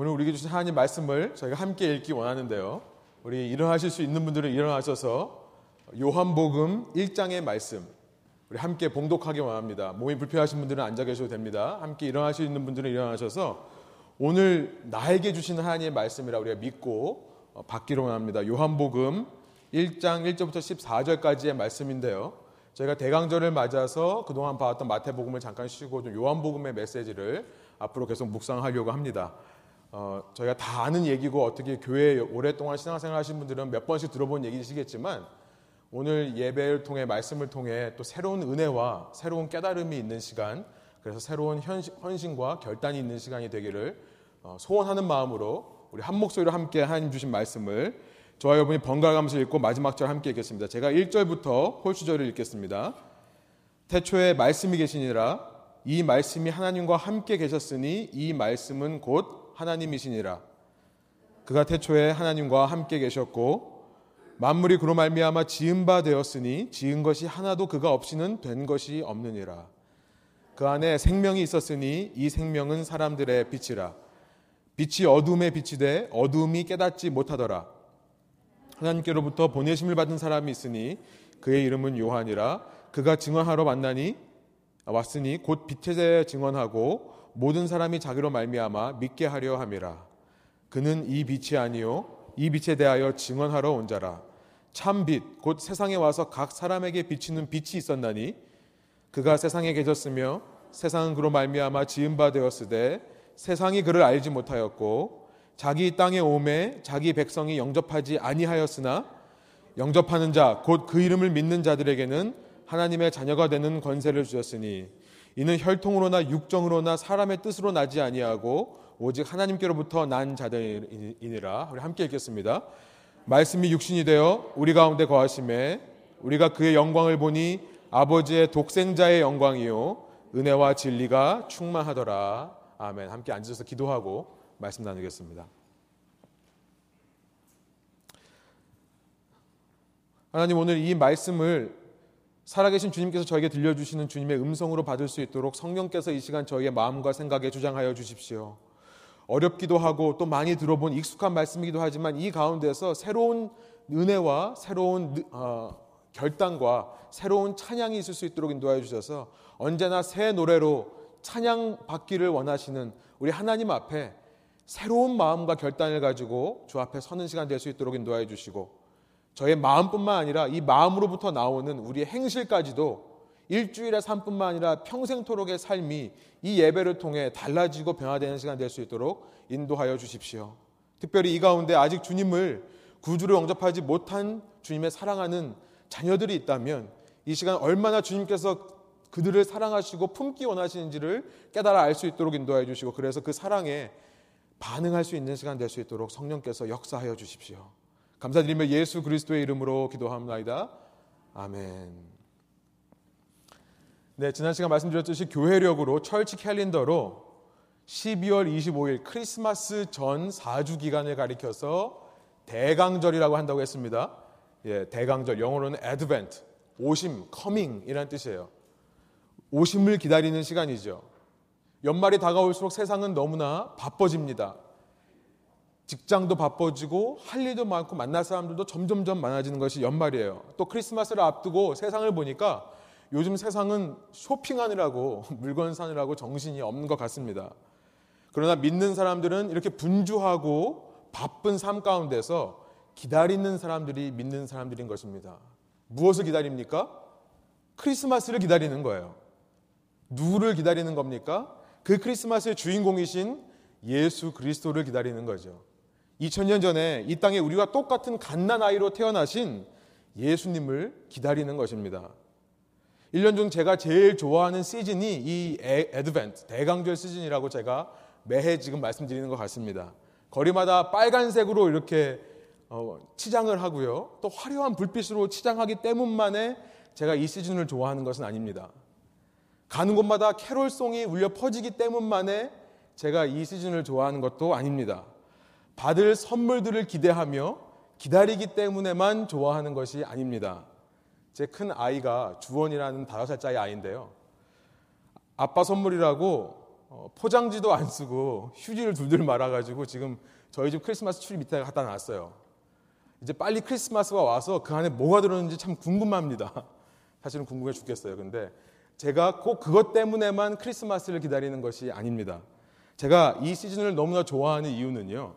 오늘 우리에게 주신 하나님 말씀을 저희가 함께 읽기 원하는데요. 우리 일어나실 수 있는 분들은 일어나셔서 요한복음 1장의 말씀 우리 함께 봉독하기 원합니다. 몸이 불편하신 분들은 앉아 계셔도 됩니다. 함께 일어날 수 있는 분들은 일어나셔서 오늘 나에게 주신 하나님의 말씀이라 우리가 믿고 받기로 원합니다. 요한복음 1장 1절부터 14절까지의 말씀인데요. 저희가 대강절을 맞아서 그동안 봐왔던 마태복음을 잠깐 쉬고 좀 요한복음의 메시지를 앞으로 계속 묵상하려고 합니다. 저희가 다 아는 얘기고 어떻게 교회에 오랫동안 신앙생활 하신 분들은 몇 번씩 들어본 얘기시겠지만 오늘 예배를 통해 말씀을 통해 또 새로운 은혜와 새로운 깨달음이 있는 시간, 그래서 새로운 헌신과 결단이 있는 시간이 되기를 소원하는 마음으로 우리 한 목소리로 함께 하나님 주신 말씀을 저와 여러분이 번갈아가면서 읽고 마지막 절 함께 읽겠습니다. 제가 1절부터 홀수절을 읽겠습니다. 태초에 말씀이 계시니라. 이 말씀이 하나님과 함께 계셨으니 이 말씀은 곧 하나님이시니라. 그가 태초에 하나님과 함께 계셨고 만물이 그로 말미암아 지은 바 되었으니 지은 것이 하나도 그가 없이는 된 것이 없느니라. 그 안에 생명이 있었으니 이 생명은 사람들의 빛이라. 빛이 어둠에 비치되 어둠이 깨닫지 못하더라. 하나님께로부터 보내심을 받은 사람이 있으니 그의 이름은 요한이라. 그가 증언하러 왔으니 곧 빛에 대해 증언하고 모든 사람이 자기로 말미암아 믿게 하려 함이라. 그는 이 빛이 아니요 이 빛에 대하여 증언하러 온 자라. 참 빛 곧 세상에 와서 각 사람에게 비치는 빛이 있었나니 그가 세상에 계셨으며 세상은 그로 말미암아 지은 바 되었으되 세상이 그를 알지 못하였고 자기 땅에 오매 자기 백성이 영접하지 아니하였으나 영접하는 자 곧 그 이름을 믿는 자들에게는 하나님의 자녀가 되는 권세를 주셨으니 이는 혈통으로나 육정으로나 사람의 뜻으로 나지 아니하고 오직 하나님께로부터 난 자들이니라. 우리 함께 읽겠습니다. 말씀이 육신이 되어 우리 가운데 거하심에 우리가 그의 영광을 보니 아버지의 독생자의 영광이요 은혜와 진리가 충만하더라. 아멘. 함께 앉으셔서 기도하고 말씀 나누겠습니다. 하나님, 오늘 이 말씀을 살아계신 주님께서 저에게 들려주시는 주님의 음성으로 받을 수 있도록 성령께서 이 시간 저희의 마음과 생각에 주장하여 주십시오. 어렵기도 하고 또 많이 들어본 익숙한 말씀이기도 하지만 이 가운데서 새로운 은혜와 새로운 결단과 새로운 찬양이 있을 수 있도록 인도하여 주셔서 언제나 새 노래로 찬양받기를 원하시는 우리 하나님 앞에 새로운 마음과 결단을 가지고 주 앞에 서는 시간 될 수 있도록 인도하여 주시고 저의 마음뿐만 아니라 이 마음으로부터 나오는 우리의 행실까지도 일주일의 삶뿐만 아니라 평생토록의 삶이 이 예배를 통해 달라지고 변화되는 시간 될 수 있도록 인도하여 주십시오. 특별히 이 가운데 아직 주님을 구주로 영접하지 못한 주님의 사랑하는 자녀들이 있다면 이 시간 얼마나 주님께서 그들을 사랑하시고 품기 원하시는지를 깨달아 알 수 있도록 인도하여 주시고 그래서 그 사랑에 반응할 수 있는 시간 될 수 있도록 성령께서 역사하여 주십시오. 감사드리며 예수 그리스도의 이름으로 기도합니다. 아멘. 네, 지난 시간 말씀드렸듯이 교회력으로 철치 캘린더로 12월 25일 크리스마스 전 4주 기간을 가리켜서 대강절이라고 한다고 했습니다. 예, 대강절 영어로는 Advent, 오심, coming이라는 뜻이에요. 오심을 기다리는 시간이죠. 연말이 다가올수록 세상은 너무나 바빠집니다. 직장도 바빠지고 할 일도 많고 만날 사람들도 점점점 많아지는 것이 연말이에요. 또 크리스마스를 앞두고 세상을 보니까 요즘 세상은 쇼핑하느라고 물건 사느라고 정신이 없는 것 같습니다. 그러나 믿는 사람들은 이렇게 분주하고 바쁜 삶 가운데서 기다리는 사람들이 믿는 사람들인 것입니다. 무엇을 기다립니까? 크리스마스를 기다리는 거예요. 누구를 기다리는 겁니까? 그 크리스마스의 주인공이신 예수 그리스도를 기다리는 거죠. 2000년 전에 이 땅에 우리와 똑같은 갓난아이로 태어나신 예수님을 기다리는 것입니다. 1년 중 제가 제일 좋아하는 시즌이 이 애드벤트, 대강절 시즌이라고 제가 매해 지금 말씀드리는 것 같습니다. 거리마다 빨간색으로 이렇게 치장을 하고요. 또 화려한 불빛으로 치장하기 때문만에 제가 이 시즌을 좋아하는 것은 아닙니다. 가는 곳마다 캐롤송이 울려 퍼지기 때문만에 제가 이 시즌을 좋아하는 것도 아닙니다. 받을 선물들을 기대하며 기다리기 때문에만 좋아하는 것이 아닙니다. 제 큰 아이가 주원이라는 5살짜리 아이인데요. 아빠 선물이라고 포장지도 안 쓰고 휴지를 둘둘 말아가지고 지금 저희 집 크리스마스 트리 밑에 갖다 놨어요. 이제 빨리 크리스마스가 와서 그 안에 뭐가 들었는지 참 궁금합니다. 사실은 궁금해 죽겠어요. 근데 제가 꼭 그것 때문에만 크리스마스를 기다리는 것이 아닙니다. 제가 이 시즌을 너무나 좋아하는 이유는요,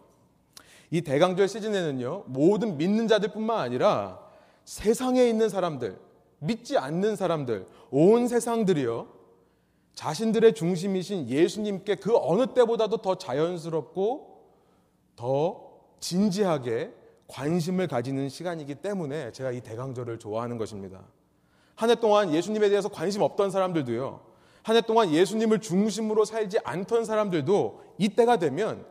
이 대강절 시즌에는요 모든 믿는 자들뿐만 아니라 세상에 있는 사람들, 믿지 않는 사람들, 온 세상들이요 자신들의 중심이신 예수님께 그 어느 때보다도 더 자연스럽고 더 진지하게 관심을 가지는 시간이기 때문에 제가 이 대강절을 좋아하는 것입니다. 한 해 동안 예수님에 대해서 관심 없던 사람들도요, 한 해 동안 예수님을 중심으로 살지 않던 사람들도 이때가 되면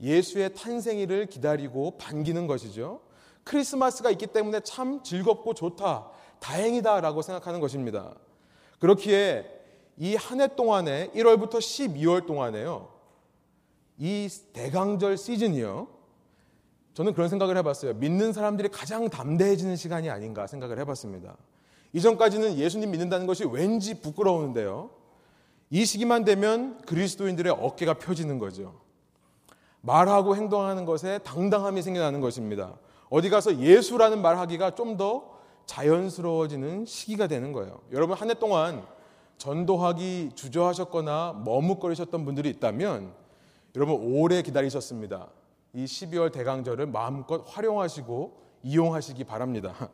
예수의 탄생일을 기다리고 반기는 것이죠. 크리스마스가 있기 때문에 참 즐겁고 좋다, 다행이다라고 생각하는 것입니다. 그렇기에 이 한 해 동안에 1월부터 12월 동안에요, 이 대강절 시즌이요, 저는 그런 생각을 해봤어요. 믿는 사람들이 가장 담대해지는 시간이 아닌가 생각을 해봤습니다. 이전까지는 예수님 믿는다는 것이 왠지 부끄러우는데요, 이 시기만 되면 그리스도인들의 어깨가 펴지는 거죠. 말하고 행동하는 것에 당당함이 생겨나는 것입니다. 어디 가서 예수라는 말하기가 좀 더 자연스러워지는 시기가 되는 거예요. 여러분, 한 해 동안 전도하기 주저하셨거나 머뭇거리셨던 분들이 있다면 여러분 오래 기다리셨습니다. 이 12월 대강절을 마음껏 활용하시고 이용하시기 바랍니다.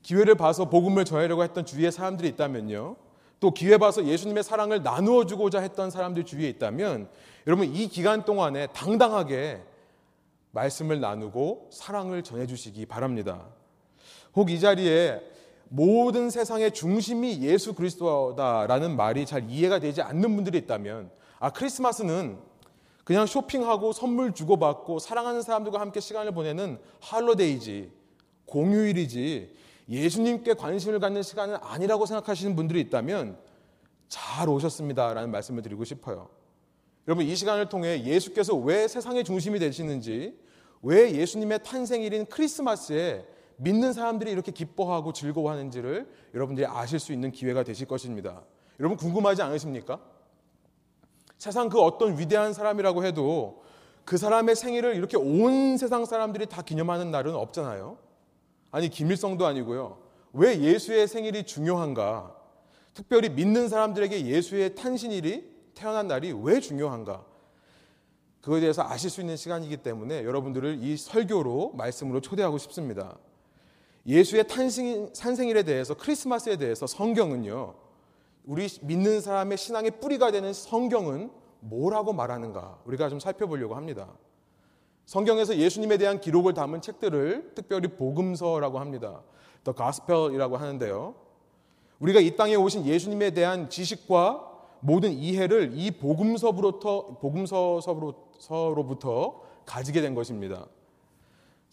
기회를 봐서 복음을 전하려고 했던 주위의 사람들이 있다면요, 또 기회 봐서 예수님의 사랑을 나누어 주고자 했던 사람들 주위에 있다면 여러분 이 기간 동안에 당당하게 말씀을 나누고 사랑을 전해주시기 바랍니다. 혹 이 자리에 모든 세상의 중심이 예수 그리스도다라는 말이 잘 이해가 되지 않는 분들이 있다면, 아, 크리스마스는 그냥 쇼핑하고 선물 주고받고 사랑하는 사람들과 함께 시간을 보내는 할로데이지, 공휴일이지 예수님께 관심을 갖는 시간은 아니라고 생각하시는 분들이 있다면 잘 오셨습니다라는 말씀을 드리고 싶어요. 여러분, 이 시간을 통해 예수께서 왜 세상의 중심이 되시는지, 왜 예수님의 탄생일인 크리스마스에 믿는 사람들이 이렇게 기뻐하고 즐거워하는지를 여러분들이 아실 수 있는 기회가 되실 것입니다. 여러분 궁금하지 않으십니까? 세상 그 어떤 위대한 사람이라고 해도 그 사람의 생일을 이렇게 온 세상 사람들이 다 기념하는 날은 없잖아요. 아니, 김일성도 아니고요. 왜 예수의 생일이 중요한가? 특별히 믿는 사람들에게 예수의 탄신일이, 태어난 날이 왜 중요한가? 그거에 대해서 아실 수 있는 시간이기 때문에 여러분들을 이 설교로, 말씀으로 초대하고 싶습니다. 예수의 탄생일에 대해서, 크리스마스에 대해서 성경은요, 우리 믿는 사람의 신앙의 뿌리가 되는 성경은 뭐라고 말하는가, 우리가 좀 살펴보려고 합니다. 성경에서 예수님에 대한 기록을 담은 책들을 특별히 복음서라고 합니다. The Gospel이라고 하는데요, 우리가 이 땅에 오신 예수님에 대한 지식과 모든 이해를 이 복음서로부터 가지게 된 것입니다.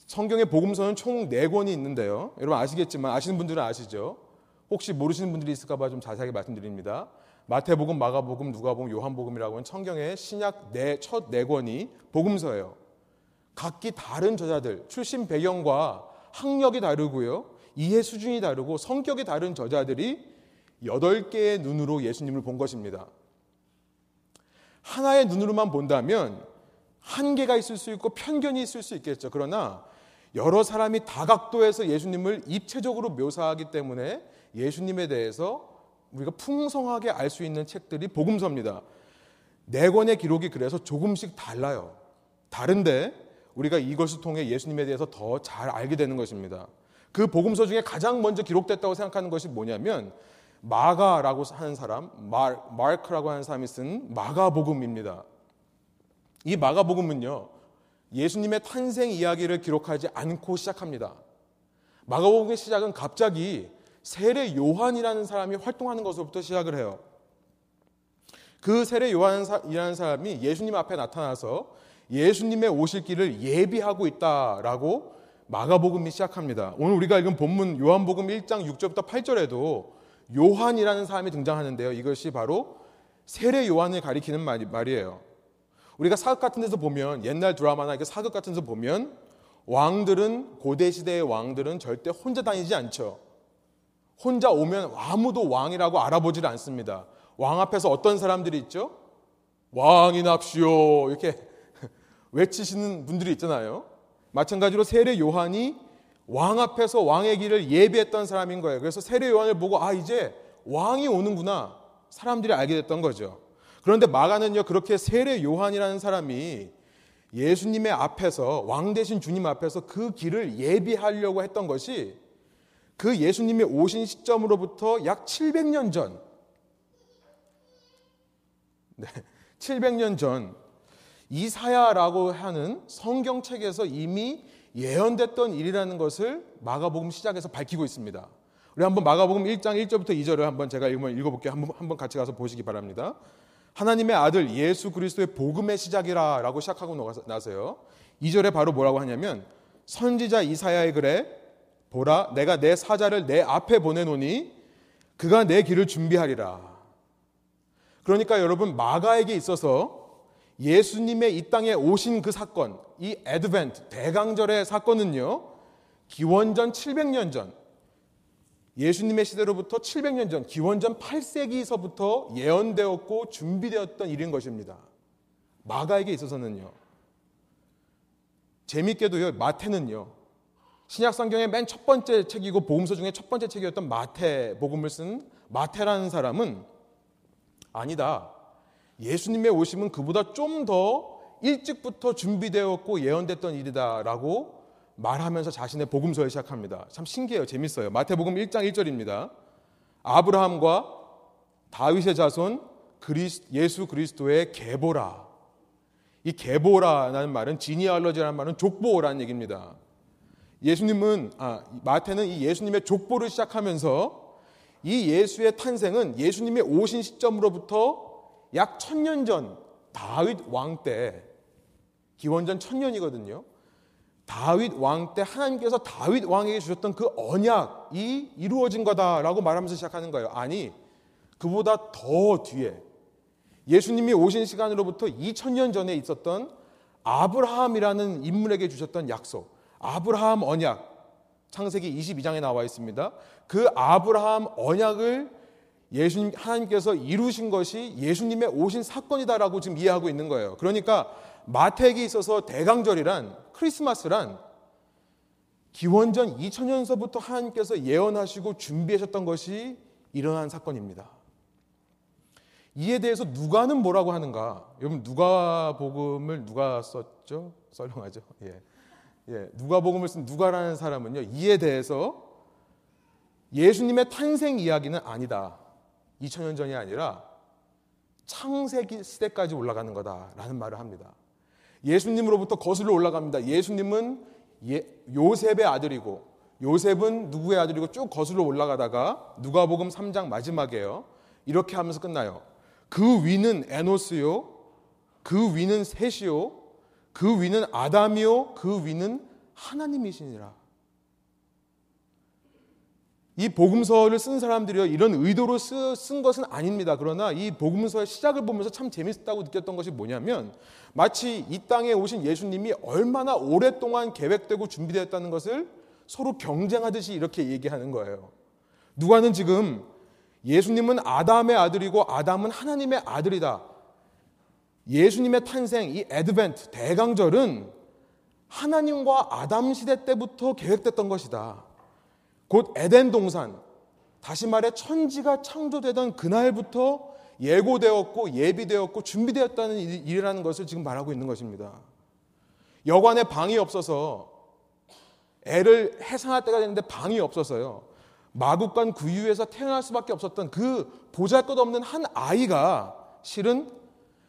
성경의 복음서는 총 4권이 있는데요, 여러분 아시겠지만, 아시는 분들은 아시죠? 혹시 모르시는 분들이 있을까 봐 좀 자세하게 말씀드립니다. 마태복음, 마가복음, 누가복음, 요한복음이라고 하는 성경의 신약 첫 4권이 복음서예요. 각기 다른 저자들, 출신 배경과 학력이 다르고요, 이해 수준이 다르고 성격이 다른 저자들이 8개의 눈으로 예수님을 본 것입니다. 하나의 눈으로만 본다면 한계가 있을 수 있고 편견이 있을 수 있겠죠. 그러나 여러 사람이 다각도에서 예수님을 입체적으로 묘사하기 때문에 예수님에 대해서 우리가 풍성하게 알 수 있는 책들이 복음서입니다. 4권의 기록이 그래서 조금씩 달라요. 다른데 우리가 이것을 통해 예수님에 대해서 더 잘 알게 되는 것입니다. 그 복음서 중에 가장 먼저 기록됐다고 생각하는 것이 뭐냐면 마가라고 하는 사람, 마크라고 하는 사람이 쓴 마가복음입니다. 이 마가복음은요, 예수님의 탄생 이야기를 기록하지 않고 시작합니다. 마가복음의 시작은 갑자기 세례 요한이라는 사람이 활동하는 것으로부터 시작을 해요. 그 세례 요한이라는 사람이 예수님 앞에 나타나서 예수님의 오실 길을 예비하고 있다라고 마가복음이 시작합니다. 오늘 우리가 읽은 본문 요한복음 1장 6절부터 8절에도 요한이라는 사람이 등장하는데요, 이것이 바로 세례 요한을 가리키는 말이에요. 우리가 사극 같은 데서 보면, 옛날 드라마나 이렇게 사극 같은 데서 보면 왕들은, 고대 시대의 왕들은 절대 혼자 다니지 않죠. 혼자 오면 아무도 왕이라고 알아보지를 않습니다. 왕 앞에서 어떤 사람들이 있죠? 왕이 납시오 이렇게 외치시는 분들이 있잖아요. 마찬가지로 세례 요한이 왕 앞에서 왕의 길을 예비했던 사람인 거예요. 그래서 세례 요한을 보고 아 이제 왕이 오는구나 사람들이 알게 됐던 거죠. 그런데 마가는요 그렇게 세례 요한이라는 사람이 예수님의 앞에서 왕 대신 주님 앞에서 그 길을 예비하려고 했던 것이 그 예수님이 오신 시점으로부터 약 700년 전 700년 전 이사야라고 하는 성경책에서 이미 예언됐던 일이라는 것을 마가복음 시작에서 밝히고 있습니다. 우리 한번 마가복음 1장 1절부터 2절을 한번 제가 읽어볼게요. 한번 같이 가서 보시기 바랍니다. 하나님의 아들 예수 그리스도의 복음의 시작이라 라고 시작하고 나서요 2절에 바로 뭐라고 하냐면 선지자 이사야의 글에 보라 내가 내 사자를 내 앞에 보내노니 그가 내 길을 준비하리라. 그러니까 여러분 마가에게 있어서 예수님의 이 땅에 오신 그 사건 이 애드벤트 대강절의 사건은요 기원전 700년 전 예수님의 시대로부터 700년 전 기원전 8세기서부터 예언되었고 준비되었던 일인 것입니다. 마가에게 있어서는요 재미있게도요 마태는요 신약성경의 맨 첫 번째 책이고 복음서 중에 첫 번째 책이었던 마태 복음을 쓴 마태라는 사람은 아니다 예수님의 오심은 그보다 좀 더 일찍부터 준비되었고 예언됐던 일이다 라고 말하면서 자신의 복음서를 시작합니다. 참 신기해요. 재밌어요. 마태복음 1장 1절입니다. 아브라함과 다윗의 자손 예수 그리스도의 계보라. 이 계보라라는 말은 지니알러지라는 말은 족보라는 얘기입니다. 마태는 이 예수님의 족보를 시작하면서 이 예수의 탄생은 예수님의 오신 시점으로부터 약 1000년 전 다윗 왕 때 기원전 1000년이거든요. 다윗 왕 때 하나님께서 다윗 왕에게 주셨던 그 언약이 이루어진 거다라고 말하면서 시작하는 거예요. 아니, 그보다 더 뒤에 예수님이 오신 시간으로부터 2000년 전에 있었던 아브라함이라는 인물에게 주셨던 약속, 아브라함 언약, 창세기 22장에 나와 있습니다. 그 아브라함 언약을 예수님 하나님께서 이루신 것이 예수님의 오신 사건이다라고 지금 이해하고 있는 거예요. 그러니까 마태에게 있어서 대강절이란 크리스마스란 기원전 2000년서부터 하나님께서 예언하시고 준비하셨던 것이 일어난 사건입니다. 이에 대해서 누가는 뭐라고 하는가? 여러분 누가복음을 누가 썼죠? 썰렁하죠? 예, 누가복음을 쓴 누가라는 사람은요 이에 대해서 예수님의 탄생 이야기는 아니다 2000년 전이 아니라 창세기 시대까지 올라가는 거다라는 말을 합니다. 예수님으로부터 거슬러 올라갑니다. 예수님은 요셉의 아들이고 요셉은 누구의 아들이고 쭉 거슬러 올라가다가 누가복음 3장 마지막에요 이렇게 하면서 끝나요. 그 위는 에노스요 그 위는 셋이요 그 위는 아담이요 그 위는 하나님이시니라. 이 복음서를 쓴 사람들이요 이런 의도로 쓴 것은 아닙니다. 그러나 이 복음서의 시작을 보면서 참 재밌었다고 느꼈던 것이 뭐냐면 마치 이 땅에 오신 예수님이 얼마나 오랫동안 계획되고 준비되었다는 것을 서로 경쟁하듯이 이렇게 얘기하는 거예요. 누가는 지금 예수님은 아담의 아들이고 아담은 하나님의 아들이다. 예수님의 탄생, 이 애드벤트, 대강절은 하나님과 아담 시대 때부터 계획됐던 것이다. 곧 에덴 동산, 다시 말해 천지가 창조되던 그날부터 예고되었고 예비되었고 준비되었다는 일이라는 것을 지금 말하고 있는 것입니다. 여관에 방이 없어서 애를 해산할 때가 됐는데 방이 없어서요. 마구간 구유에서 태어날 수밖에 없었던 그 보잘것없는 한 아이가 실은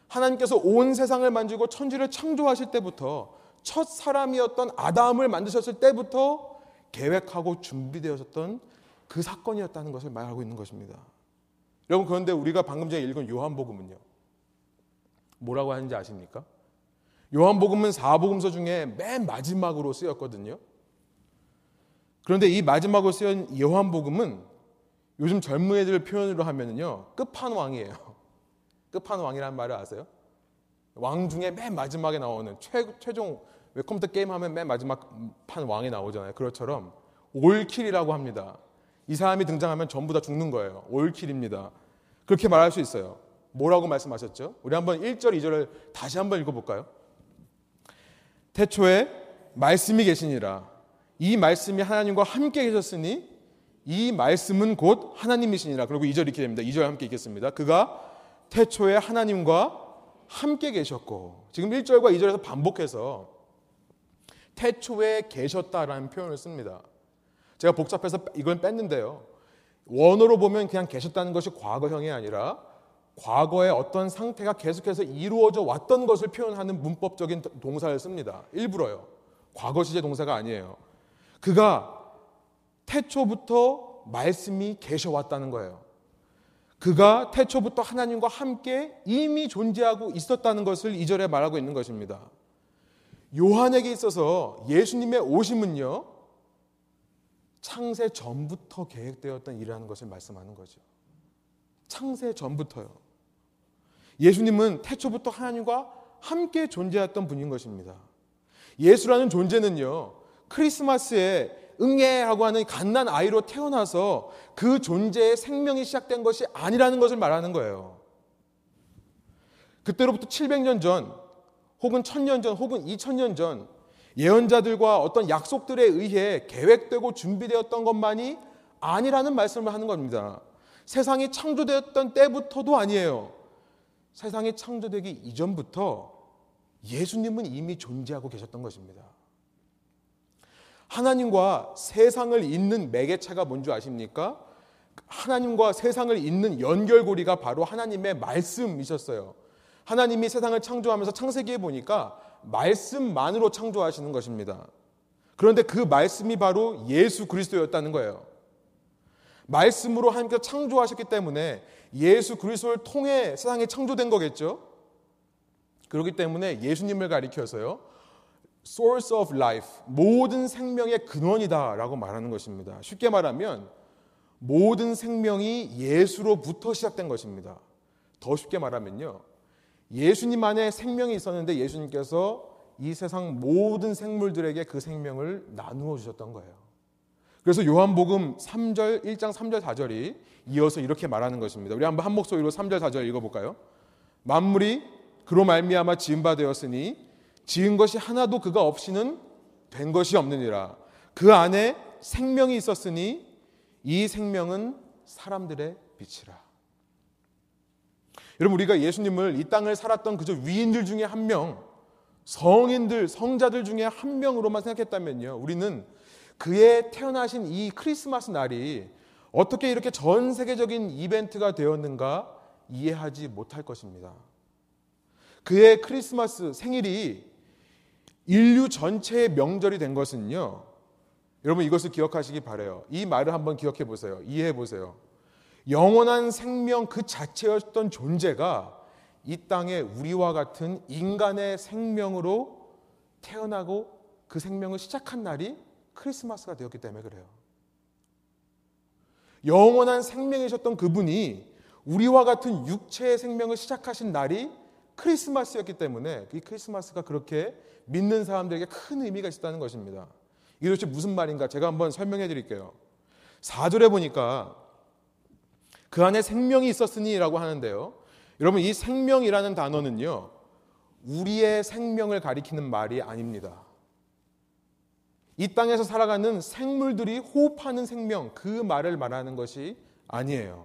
하나님께서 온 세상을 만지고 천지를 창조하실 때부터 첫 사람이었던 아담을 만드셨을 때부터 계획하고 준비되어졌던 그 사건이었다는 것을 말하고 있는 것입니다. 여러분 그런데 우리가 방금 전에 읽은 요한복음은요 뭐라고 하는지 아십니까? 요한복음은 사복음서 중에 맨 마지막으로 쓰였거든요. 그런데 이 마지막으로 쓰인 요한복음은 요즘 젊은 애들 표현으로 하면요 끝판왕이에요. 끝판왕이라는 말을 아세요? 왕 중에 맨 마지막에 나오는 최종 왜 컴퓨터 게임하면 맨 마지막 판 왕이 나오잖아요. 그것처럼 올킬이라고 합니다. 이 사람이 등장하면 전부 다 죽는 거예요. 올킬입니다. 그렇게 말할 수 있어요. 뭐라고 말씀하셨죠? 우리 한번 1절, 2절을 다시 한번 읽어볼까요? 태초에 말씀이 계시니라. 이 말씀이 하나님과 함께 계셨으니 이 말씀은 곧 하나님이시니라. 그리고 2절 이렇게 됩니다. 2절 함께 읽겠습니다. 그가 태초에 하나님과 함께 계셨고, 지금 1절과 2절에서 반복해서 태초에 계셨다라는 표현을 씁니다. 제가 복잡해서 이걸 뺐는데요, 원어로 보면 그냥 계셨다는 것이 과거형이 아니라 과거의 어떤 상태가 계속해서 이루어져 왔던 것을 표현하는 문법적인 동사를 씁니다. 일부러요. 과거 시제 동사가 아니에요. 그가 태초부터 말씀이 계셔왔다는 거예요. 그가 태초부터 하나님과 함께 이미 존재하고 있었다는 것을 2절에 말하고 있는 것입니다. 요한에게 있어서 예수님의 오심은요, 창세 전부터 계획되었던 일이라는 것을 말씀하는 거죠. 창세 전부터요. 예수님은 태초부터 하나님과 함께 존재했던 분인 것입니다. 예수라는 존재는요, 크리스마스에 응애하고 하는 갓난 아이로 태어나서 그 존재의 생명이 시작된 것이 아니라는 것을 말하는 거예요. 그때로부터 700년 전 혹은 1000년 전 혹은 2000년 전 예언자들과 어떤 약속들에 의해 계획되고 준비되었던 것만이 아니라는 말씀을 하는 겁니다. 세상이 창조되었던 때부터도 아니에요. 세상이 창조되기 이전부터 예수님은 이미 존재하고 계셨던 것입니다. 하나님과 세상을 잇는 매개체가 뭔지 아십니까? 하나님과 세상을 잇는 연결고리가 바로 하나님의 말씀이셨어요. 하나님이 세상을 창조하면서 창세기에 보니까 말씀만으로 창조하시는 것입니다. 그런데 그 말씀이 바로 예수 그리스도였다는 거예요. 말씀으로 하나님께서 창조하셨기 때문에 예수 그리스도를 통해 세상이 창조된 거겠죠? 그렇기 때문에 예수님을 가리켜서요, source of life, 모든 생명의 근원이다 라고 말하는 것입니다. 쉽게 말하면 모든 생명이 예수로부터 시작된 것입니다. 더 쉽게 말하면요, 예수님 안에 생명이 있었는데 예수님께서 이 세상 모든 생물들에게 그 생명을 나누어 주셨던 거예요. 그래서 요한복음 3절, 1장 3절 4절이 이어서 이렇게 말하는 것입니다. 우리 한번 한 목소리로 3절 4절 읽어볼까요? 만물이 그로 말미암아 지은 바 되었으니 지은 것이 하나도 그가 없이는 된 것이 없느니라. 그 안에 생명이 있었으니 이 생명은 사람들의 빛이라. 여러분, 우리가 예수님을 이 땅을 살았던 그저 위인들 중에 한 명, 성인들, 성자들 중에 한 명으로만 생각했다면요, 우리는 그의 태어나신 이 크리스마스 날이 어떻게 이렇게 전 세계적인 이벤트가 되었는가 이해하지 못할 것입니다. 그의 크리스마스 생일이 인류 전체의 명절이 된 것은요, 여러분 이것을 기억하시기 바라요. 이 말을 한번 기억해 보세요. 이해해 보세요. 영원한 생명 그 자체였던 존재가 이 땅에 우리와 같은 인간의 생명으로 태어나고 그 생명을 시작한 날이 크리스마스가 되었기 때문에 그래요. 영원한 생명이셨던 그분이 우리와 같은 육체의 생명을 시작하신 날이 크리스마스였기 때문에 이 크리스마스가 그렇게 믿는 사람들에게 큰 의미가 있었다는 것입니다. 이게 도대체 무슨 말인가 제가 한번 설명해 드릴게요. 4절에 보니까 그 안에 생명이 있었으니 라고 하는데요, 여러분 이 생명이라는 단어는요, 우리의 생명을 가리키는 말이 아닙니다. 이 땅에서 살아가는 생물들이 호흡하는 생명, 그 말을 말하는 것이 아니에요.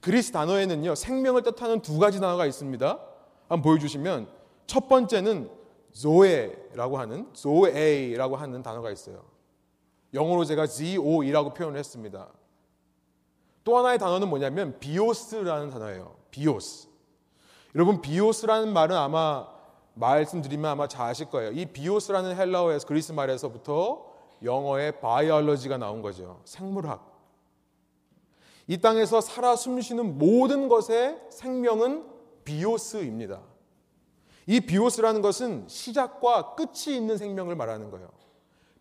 그리스 단어에는요, 생명을 뜻하는 두 가지 단어가 있습니다. 한번 보여주시면, 첫 번째는 zoe라고 하는 단어가 있어요. 영어로 제가 zoe라고 표현을 했습니다. 또 하나의 단어는 뭐냐면 bios라는 단어예요. bios. 여러분 bios라는 말은 아마 말씀드리면 아마 잘 아실 거예요. 이 bios라는 헬라어에서, 그리스 말에서부터 영어의 biology가 나온 거죠. 생물학. 이 땅에서 살아 숨쉬는 모든 것의 생명은 비오스입니다. 이 비오스라는 것은 시작과 끝이 있는 생명을 말하는 거예요.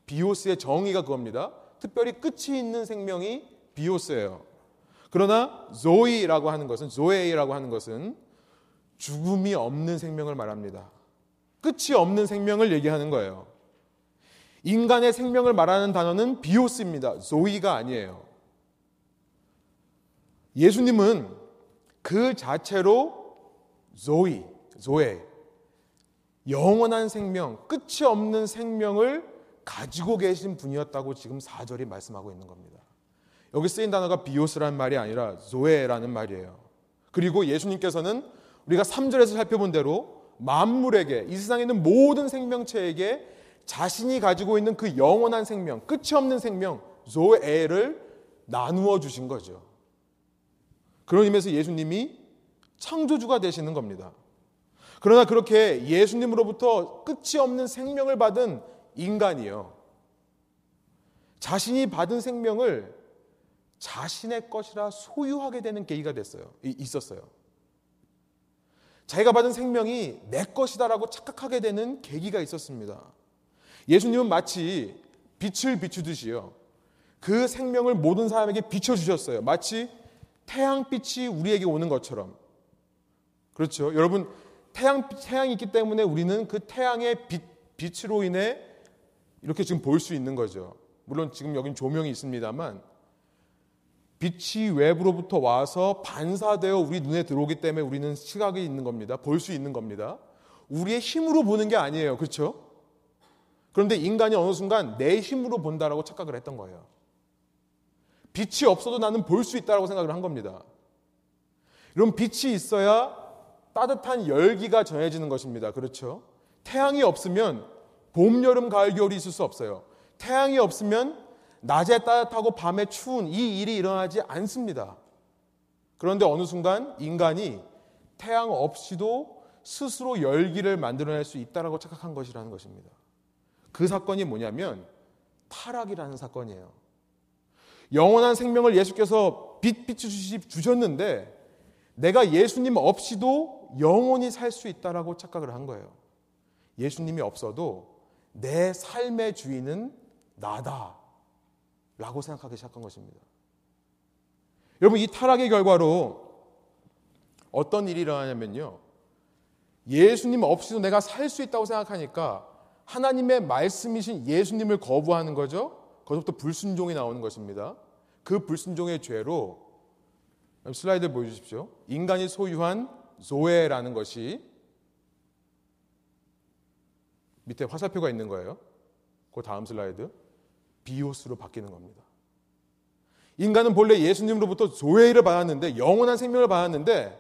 비오스의 정의가 그겁니다. 특별히 끝이 있는 생명이 비오스예요. 그러나 zoe라고 하는 것은 죽음이 없는 생명을 말합니다. 끝이 없는 생명을 얘기하는 거예요. 인간의 생명을 말하는 단어는 비오스입니다. zoe가 아니에요. 예수님은 그 자체로 조에 영원한 생명, 끝이 없는 생명을 가지고 계신 분이었다고 지금 4절이 말씀하고 있는 겁니다. 여기 쓰인 단어가 비오스라는 말이 아니라 조에라는 말이에요. 그리고 예수님께서는 우리가 3절에서 살펴본 대로 만물에게, 이 세상에 있는 모든 생명체에게 자신이 가지고 있는 그 영원한 생명, 끝이 없는 생명 조에를 나누어 주신 거죠. 그런 의미에서 예수님이 창조주가 되시는 겁니다. 그러나 그렇게 예수님으로부터 끝이 없는 생명을 받은 인간이요, 자신이 받은 생명을 자신의 것이라 소유하게 되는 계기가 있었어요. 자기가 받은 생명이 내 것이다라고 착각하게 되는 계기가 있었습니다. 예수님은 마치 빛을 비추듯이요, 그 생명을 모든 사람에게 비춰주셨어요. 마치 태양빛이 우리에게 오는 것처럼. 그렇죠? 여러분, 태양이 있기 때문에 우리는 그 태양의 빛으로 인해 이렇게 지금 볼 수 있는 거죠. 물론 지금 여긴 조명이 있습니다만, 빛이 외부로부터 와서 반사되어 우리 눈에 들어오기 때문에 우리는 시각이 있는 겁니다. 볼 수 있는 겁니다. 우리의 힘으로 보는 게 아니에요. 그렇죠? 그런데 인간이 어느 순간 내 힘으로 본다라고 착각을 했던 거예요. 빛이 없어도 나는 볼 수 있다라고 생각을 한 겁니다. 이런 빛이 있어야 따뜻한 열기가 전해지는 것입니다. 그렇죠? 태양이 없으면 봄, 여름, 가을, 겨울이 있을 수 없어요. 태양이 없으면 낮에 따뜻하고 밤에 추운 이 일이 일어나지 않습니다. 그런데 어느 순간 인간이 태양 없이도 스스로 열기를 만들어낼 수 있다라고 착각한 것이라는 것입니다. 그 사건이 뭐냐면 타락이라는 사건이에요. 영원한 생명을 예수께서 빛비추셨는데 내가 예수님 없이도 영원히 살 수 있다라고 착각을 한 거예요. 예수님이 없어도 내 삶의 주인은 나다 라고 생각하기 시작한 것입니다. 여러분, 이 타락의 결과로 어떤 일이 일어나냐면요, 예수님 없이도 내가 살 수 있다고 생각하니까 하나님의 말씀이신 예수님을 거부하는 거죠. 거기서부터 불순종이 나오는 것입니다. 그 불순종의 죄로, 슬라이드 보여주십시오. 인간이 소유한 조에라는 것이, 밑에 화살표가 있는 거예요. 그 다음 슬라이드. 비오스로 바뀌는 겁니다. 인간은 본래 예수님으로부터 조에를 받았는데, 영원한 생명을 받았는데,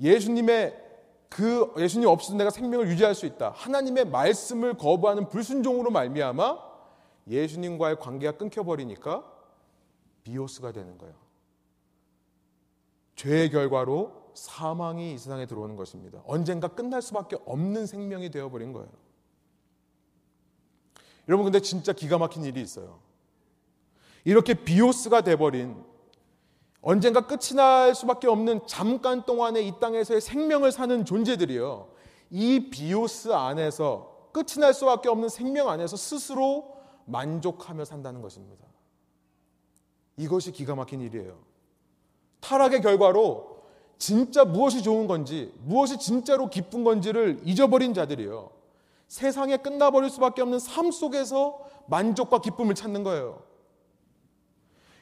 예수님 없이도 내가 생명을 유지할 수 있다, 하나님의 말씀을 거부하는 불순종으로 말미암아 예수님과의 관계가 끊겨버리니까 비오스가 되는 거예요. 죄의 결과로 사망이 이 세상에 들어오는 것입니다. 언젠가 끝날 수밖에 없는 생명이 되어버린 거예요. 여러분, 근데 진짜 기가 막힌 일이 있어요. 이렇게 비오스가 돼버린, 언젠가 끝이 날 수밖에 없는 잠깐 동안의 이 땅에서의 생명을 사는 존재들이요, 이 비오스 안에서, 끝이 날 수밖에 없는 생명 안에서 스스로 만족하며 산다는 것입니다. 이것이 기가 막힌 일이에요. 타락의 결과로 진짜 무엇이 좋은 건지, 무엇이 진짜로 기쁜 건지를 잊어버린 자들이요, 세상에 끝나버릴 수밖에 없는 삶 속에서 만족과 기쁨을 찾는 거예요.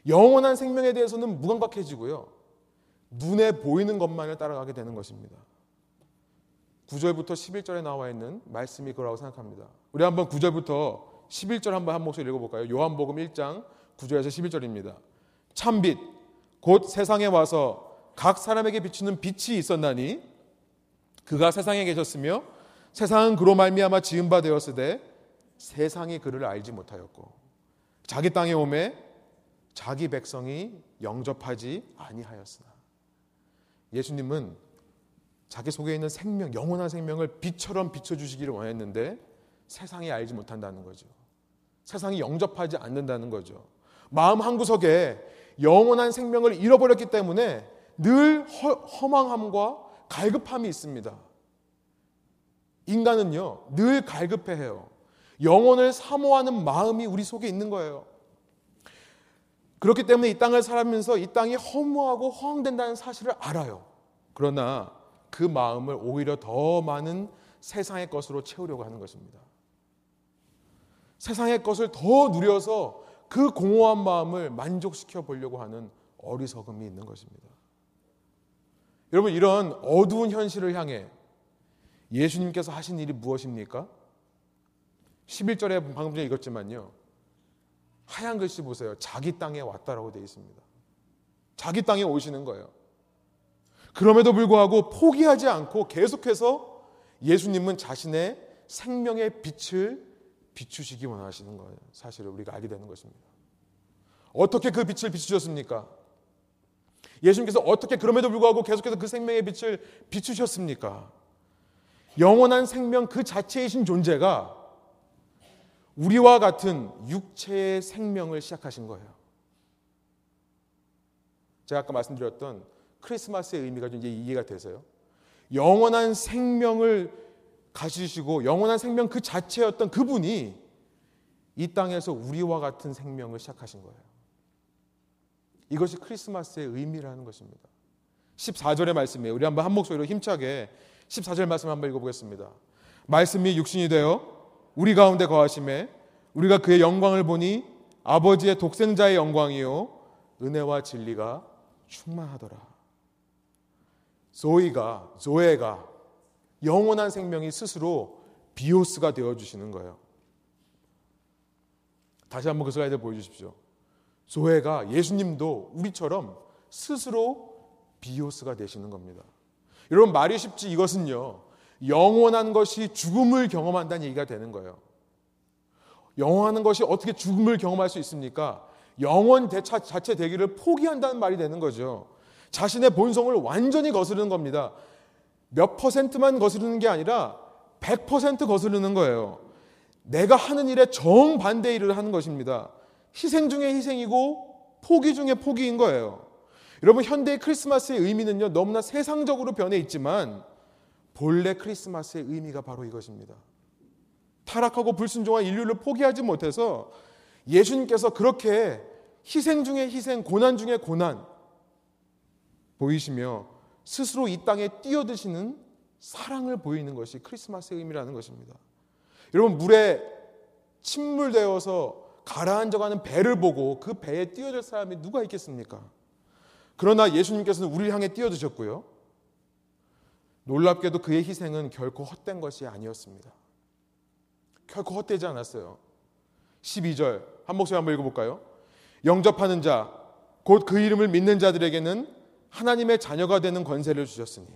영원한 생명에 대해서는 무감각해지고요, 눈에 보이는 것만을 따라가게 되는 것입니다. 9절부터 11절에 나와 있는 말씀이 그러라고 생각합니다. 우리 한번 9절부터 11절 한번 한 목소리 읽어볼까요? 요한복음 1장 9절에서 11절입니다. 참빛 곧 세상에 와서 각 사람에게 비추는 빛이 있었나니 그가 세상에 계셨으며 세상은 그로 말미암아 지은 바 되었으되 세상이 그를 알지 못하였고 자기 땅에 오매 자기 백성이 영접하지 아니하였으나. 예수님은 자기 속에 있는 생명, 영원한 생명을 빛처럼 비춰주시기를 원했는데 세상이 알지 못한다는 거죠. 세상이 영접하지 않는다는 거죠. 마음 한구석에 영원한 생명을 잃어버렸기 때문에 늘 허망함과 갈급함이 있습니다. 인간은요, 늘 갈급해해요. 영혼을 사모하는 마음이 우리 속에 있는 거예요. 그렇기 때문에 이 땅을 살면서 이 땅이 허무하고 허황된다는 사실을 알아요. 그러나 그 마음을 오히려 더 많은 세상의 것으로 채우려고 하는 것입니다. 세상의 것을 더 누려서 그 공허한 마음을 만족시켜 보려고 하는 어리석음이 있는 것입니다. 여러분, 이런 어두운 현실을 향해 예수님께서 하신 일이 무엇입니까? 11절에 방금 전에 읽었지만요, 하얀 글씨 보세요. 자기 땅에 왔다라고 되어 있습니다. 자기 땅에 오시는 거예요. 그럼에도 불구하고 포기하지 않고 계속해서 예수님은 자신의 생명의 빛을 비추시기 원하시는 거예요. 사실을 우리가 알게 되는 것입니다. 어떻게 그 빛을 비추셨습니까? 예수님께서 어떻게 그럼에도 불구하고 계속해서 그 생명의 빛을 비추셨습니까? 영원한 생명 그 자체이신 존재가 우리와 같은 육체의 생명을 시작하신 거예요. 제가 아까 말씀드렸던 크리스마스의 의미가 좀 이제 이해가 되세요? 영원한 생명을 가지시고 영원한 생명 그 자체였던 그분이 이 땅에서 우리와 같은 생명을 시작하신 거예요. 이것이 크리스마스의 의미라는 것입니다. 14절의 말씀이에요. 우리 한번 한 목소리로 힘차게 14절 말씀 한번 읽어보겠습니다. 말씀이 육신이 되어 우리 가운데 거하심에 우리가 그의 영광을 보니 아버지의 독생자의 영광이요 은혜와 진리가 충만하더라. 조에가 영원한 생명이 스스로 비오스가 되어주시는 거예요. 다시 한번 그 슬라이드 보여주십시오. 조에가 예수님도 우리처럼 스스로 비오스가 되시는 겁니다. 여러분, 말이 쉽지 이것은요, 영원한 것이 죽음을 경험한다는 얘기가 되는 거예요. 영원한 것이 어떻게 죽음을 경험할 수 있습니까? 영원 자체 되기를 포기한다는 말이 되는 거죠. 자신의 본성을 완전히 거스르는 겁니다. 몇 퍼센트만 거스르는 게 아니라 100% 거스르는 거예요. 내가 하는 일에 정반대 일을 하는 것입니다. 희생 중에 희생이고 포기 중에 포기인 거예요. 여러분, 현대의 크리스마스의 의미는요, 너무나 세상적으로 변해 있지만 본래 크리스마스의 의미가 바로 이것입니다. 타락하고 불순종한 인류를 포기하지 못해서 예수님께서 그렇게 희생 중에 희생, 고난 중에 고난 보이시며 스스로 이 땅에 뛰어드시는 사랑을 보이는 것이 크리스마스의 의미라는 것입니다. 여러분, 물에 침몰되어서 가라앉아가는 배를 보고 그 배에 뛰어들 사람이 누가 있겠습니까? 그러나 예수님께서는 우리를 향해 뛰어드셨고요, 놀랍게도 그의 희생은 결코 헛된 것이 아니었습니다. 결코 헛되지 않았어요. 12절 한 목소리 한번 읽어볼까요? 영접하는 자, 곧 그 이름을 믿는 자들에게는 하나님의 자녀가 되는 권세를 주셨으니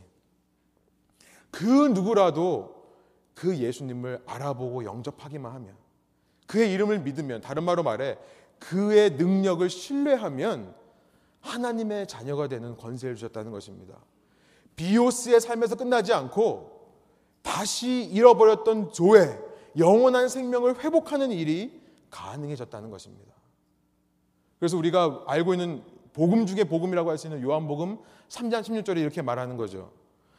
그 누구라도 그 예수님을 알아보고 영접하기만 하면, 그의 이름을 믿으면, 다른 말로 말해 그의 능력을 신뢰하면 하나님의 자녀가 되는 권세를 주셨다는 것입니다. 비오스의 삶에서 끝나지 않고 다시 잃어버렸던 조에 영원한 생명을 회복하는 일이 가능해졌다는 것입니다. 그래서 우리가 알고 있는 복음 중에 복음이라고 할 수 있는 요한복음 3장 16절에 이렇게 말하는 거죠.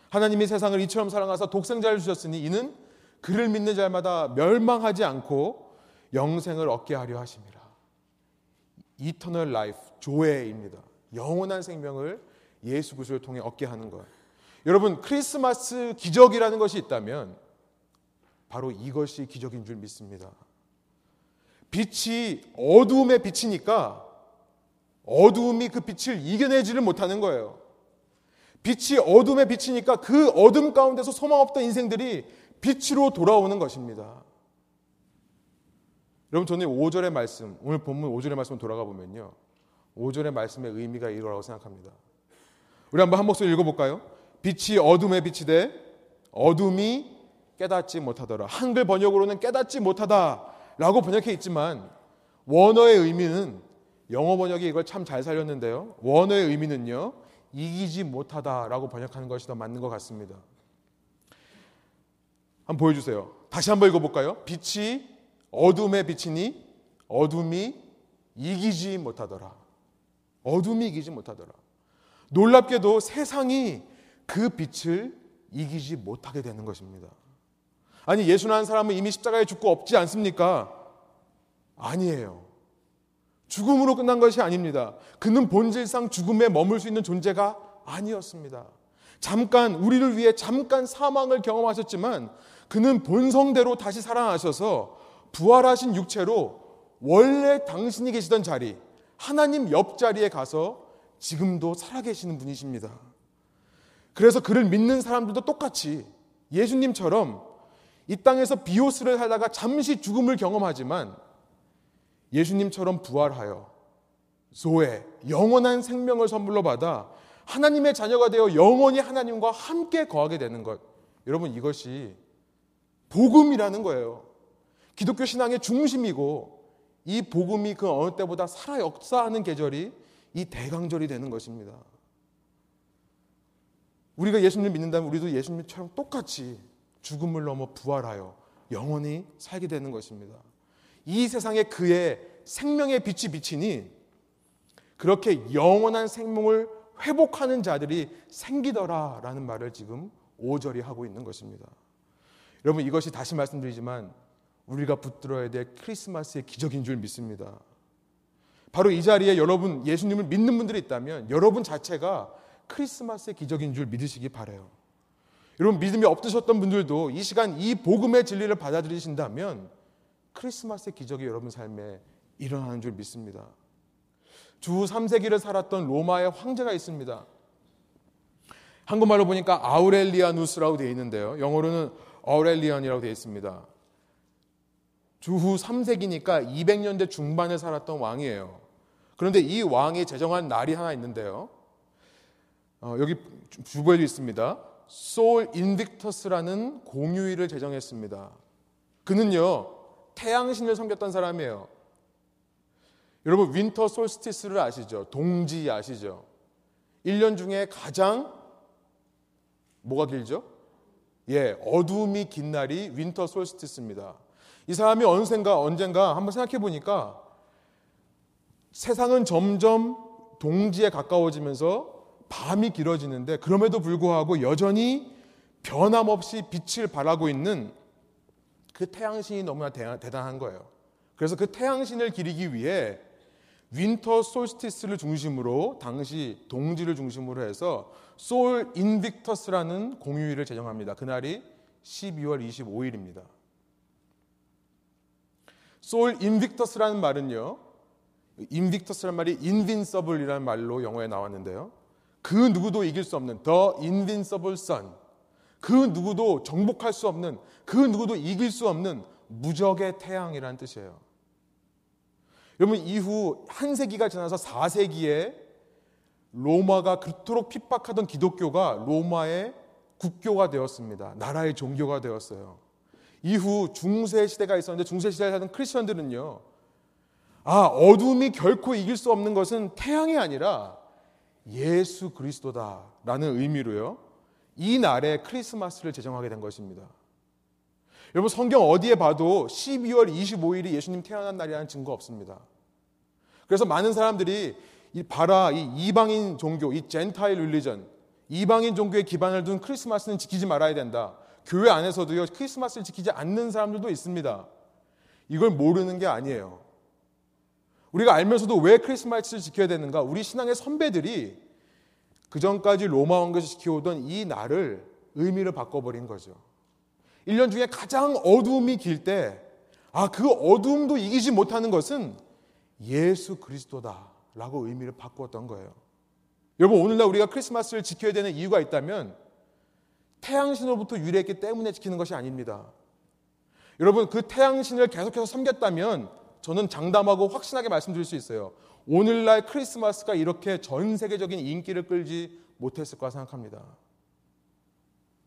하나님이 세상을 이처럼 사랑하사 독생자를 주셨으니 이는 그를 믿는 자마다 멸망하지 않고 영생을 얻게 하려 하심이라. 이터널 라이프, 조에입니다. 영원한 생명을 예수 그리스도를 통해 얻게 하는 것. 여러분, 크리스마스 기적이라는 것이 있다면 바로 이것이 기적인 줄 믿습니다. 빛이 어두움에 비치니까 어두움이 그 빛을 이겨내지를 못하는 거예요. 빛이 어둠에 비치니까 그 어둠 가운데서 소망 없던 인생들이 빛으로 돌아오는 것입니다. 여러분, 저는 5절의 말씀, 오늘 본문 5절의 말씀 돌아가 보면요, 5절의 말씀의 의미가 이거라고 생각합니다. 우리 한번 한 목소리 읽어볼까요? 빛이 어둠에 비치되 어둠이 깨닫지 못하더라. 한글 번역으로는 깨닫지 못하다라고 번역해 있지만 원어의 의미는, 영어 번역이 이걸 참 잘 살렸는데요, 원어의 의미는요, 이기지 못하다라고 번역하는 것이 더 맞는 것 같습니다. 한번 보여주세요. 다시 한번 읽어볼까요? 빛이 어둠에 비치니 어둠이 이기지 못하더라. 어둠이 이기지 못하더라. 놀랍게도 세상이 그 빛을 이기지 못하게 되는 것입니다. 아니, 예수라는 사람은 이미 십자가에 죽고 없지 않습니까? 아니에요. 죽음으로 끝난 것이 아닙니다. 그는 본질상 죽음에 머물 수 있는 존재가 아니었습니다. 잠깐, 우리를 위해 잠깐 사망을 경험하셨지만 그는 본성대로 다시 살아나셔서 부활하신 육체로 원래 당신이 계시던 자리, 하나님 옆자리에 가서 지금도 살아계시는 분이십니다. 그래서 그를 믿는 사람들도 똑같이 예수님처럼 이 땅에서 비오스를 살다가 잠시 죽음을 경험하지만 예수님처럼 부활하여 소에 영원한 생명을 선물로 받아 하나님의 자녀가 되어 영원히 하나님과 함께 거하게 되는 것. 여러분, 이것이 복음이라는 거예요. 기독교 신앙의 중심이고 이 복음이 그 어느 때보다 살아 역사하는 계절이 이 대강절이 되는 것입니다. 우리가 예수님을 믿는다면 우리도 예수님처럼 똑같이 죽음을 넘어 부활하여 영원히 살게 되는 것입니다. 이 세상에 그의 생명의 빛이 비치니 그렇게 영원한 생명을 회복하는 자들이 생기더라라는 말을 지금 5절이 하고 있는 것입니다. 여러분, 이것이 다시 말씀드리지만 우리가 붙들어야 될 크리스마스의 기적인 줄 믿습니다. 바로 이 자리에 여러분 예수님을 믿는 분들이 있다면 여러분 자체가 크리스마스의 기적인 줄 믿으시기 바라요. 여러분, 믿음이 없으셨던 분들도 이 시간 이 복음의 진리를 받아들이신다면 크리스마스의 기적이 여러분 삶에 일어나는 줄 믿습니다. 주 3세기를 살았던 로마의 황제가 있습니다. 한국말로 보니까 아우렐리아누스라고 되어 있는데요, 영어로는 아우렐리안이라고 되어 있습니다. 주후 3세기니까 200년대 중반을 살았던 왕이에요. 그런데 이 왕이 제정한 날이 하나 있는데요, 여기 주보에도 있습니다. 솔 인딕터스라는 공휴일을 제정했습니다. 그는요, 태양신을 섬겼던 사람이에요. 여러분, 윈터 솔스티스를 아시죠? 동지 아시죠? 1년 중에 가장 뭐가 길죠? 예, 어둠이 긴 날이 윈터 솔스티스입니다. 이 사람이 언젠가 한번 생각해 보니까 세상은 점점 동지에 가까워지면서 밤이 길어지는데 그럼에도 불구하고 여전히 변함없이 빛을 발하고 있는 그 태양신이 너무나 대단한 거예요. 그래서 그 태양신을 기리기 위해 윈터 솔스티스를 중심으로 당시 동지를 중심으로 해서 솔 인딕터스라는 공휴일을 제정합니다. 그날이 12월 25일입니다. 솔 인딕터스라는 말은요, 인딕터스라는 말이 인빈서블이라는 말로 영어에 나왔는데요, 그 누구도 이길 수 없는 The Invincible Sun, 그 누구도 정복할 수 없는, 그 누구도 이길 수 없는 무적의 태양이라는 뜻이에요. 여러분, 이후 한 세기가 지나서 4세기에 로마가 그토록 핍박하던 기독교가 로마의 국교가 되었습니다. 나라의 종교가 되었어요. 이후 중세시대가 있었는데 중세시대에 사는 크리스천들은요, 어둠이 결코 이길 수 없는 것은 태양이 아니라 예수 그리스도다라는 의미로요, 이 날에 크리스마스를 제정하게 된 것입니다. 여러분, 성경 어디에 봐도 12월 25일이 예수님 태어난 날이라는 증거 없습니다. 그래서 많은 사람들이 이 이방인 종교, 이 젠타일 릴리전, 이방인 종교에 기반을 둔 크리스마스는 지키지 말아야 된다. 교회 안에서도요, 크리스마스를 지키지 않는 사람들도 있습니다. 이걸 모르는 게 아니에요. 우리가 알면서도 왜 크리스마스를 지켜야 되는가? 우리 신앙의 선배들이 그전까지 로마 왕국에서 지켜오던 이 날을 의미를 바꿔버린 거죠. 1년 중에 가장 어둠이 길 때, 그 어둠도 이기지 못하는 것은 예수 그리스도다라고 의미를 바꾸었던 거예요. 여러분, 오늘날 우리가 크리스마스를 지켜야 되는 이유가 있다면 태양신으로부터 유래했기 때문에 지키는 것이 아닙니다. 여러분, 그 태양신을 계속해서 섬겼다면 저는 장담하고 확신하게 말씀드릴 수 있어요. 오늘날 크리스마스가 이렇게 전 세계적인 인기를 끌지 못했을 거라 생각합니다.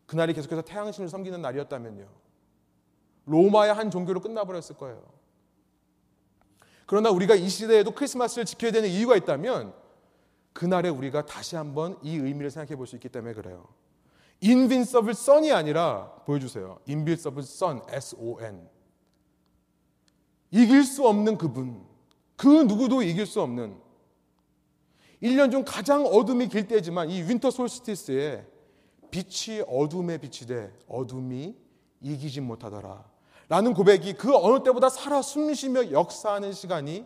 그날이 계속해서 태양신을 섬기는 날이었다면요, 로마의 한 종교로 끝나버렸을 거예요. 그러나 우리가 이 시대에도 크리스마스를 지켜야 되는 이유가 있다면 그날에 우리가 다시 한번 이 의미를 생각해 볼 수 있기 때문에 그래요. Invincible Sun이 아니라, 보여주세요, Invincible Sun, S-O-N, 이길 수 없는 그분, 그 누구도 이길 수 없는, 1년 중 가장 어둠이 길 때지만 이 윈터 솔스티스에 빛이 어둠에 비치되 어둠이 이기지 못하더라 라는 고백이 그 어느 때보다 살아 숨쉬며 역사하는 시간이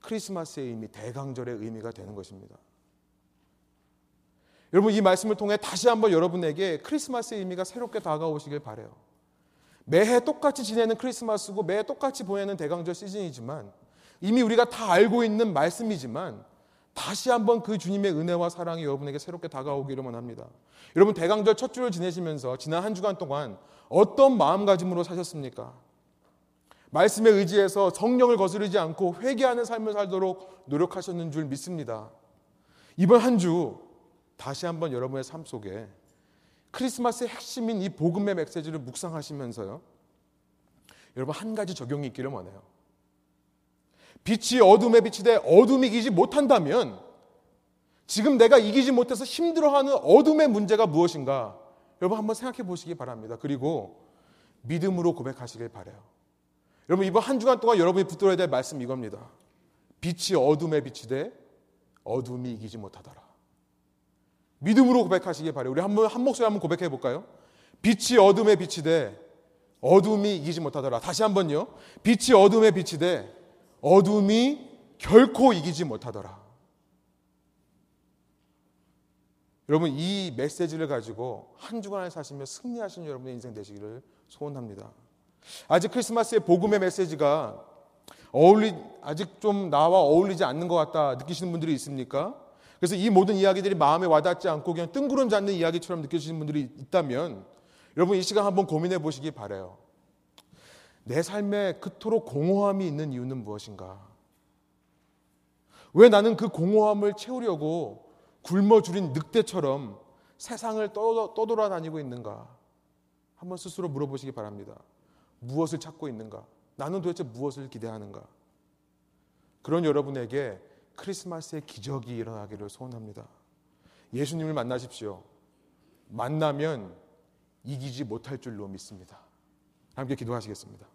크리스마스의 의미, 대강절의 의미가 되는 것입니다. 여러분, 이 말씀을 통해 다시 한번 여러분에게 크리스마스의 의미가 새롭게 다가오시길 바라요. 매해 똑같이 지내는 크리스마스고 매해 똑같이 보내는 대강절 시즌이지만, 이미 우리가 다 알고 있는 말씀이지만 다시 한번 그 주님의 은혜와 사랑이 여러분에게 새롭게 다가오기를 원합니다. 여러분, 대강절 첫 주를 지내시면서 지난 한 주간 동안 어떤 마음가짐으로 사셨습니까? 말씀에 의지해서 성령을 거스르지 않고 회개하는 삶을 살도록 노력하셨는 줄 믿습니다. 이번 한 주 다시 한번 여러분의 삶 속에 크리스마스의 핵심인 이 복음의 메시지를 묵상하시면서요, 여러분 한 가지 적용이 있기를 원해요. 빛이 어둠에 비치되 어둠이 이기지 못한다면 지금 내가 이기지 못해서 힘들어하는 어둠의 문제가 무엇인가, 여러분 한번 생각해 보시기 바랍니다. 그리고 믿음으로 고백하시길 바라요. 여러분, 이번 한 주간 동안 여러분이 붙들어야 될 말씀 이겁니다. 빛이 어둠에 비치되 어둠이 이기지 못하더라. 믿음으로 고백하시길 바라요. 우리 한 목소리 한번 고백해 볼까요? 빛이 어둠에 비치되 어둠이 이기지 못하더라. 다시 한번요. 빛이 어둠에 비치되 어둠이 결코 이기지 못하더라. 여러분, 이 메시지를 가지고 한 주간을 사시며 승리하시는 여러분의 인생 되시기를 소원합니다. 아직 크리스마스의 복음의 메시지가 아직 좀 나와 어울리지 않는 것 같다 느끼시는 분들이 있습니까? 그래서 이 모든 이야기들이 마음에 와닿지 않고 그냥 뜬구름 잡는 이야기처럼 느껴지시는 분들이 있다면, 여러분 이 시간 한번 고민해 보시기 바라요. 내 삶에 그토록 공허함이 있는 이유는 무엇인가? 왜 나는 그 공허함을 채우려고 굶어 죽인 늑대처럼 세상을 떠돌아다니고 있는가? 한번 스스로 물어보시기 바랍니다. 무엇을 찾고 있는가? 나는 도대체 무엇을 기대하는가? 그런 여러분에게 크리스마스의 기적이 일어나기를 소원합니다. 예수님을 만나십시오. 만나면 이기지 못할 줄로 믿습니다. 함께 기도하시겠습니다.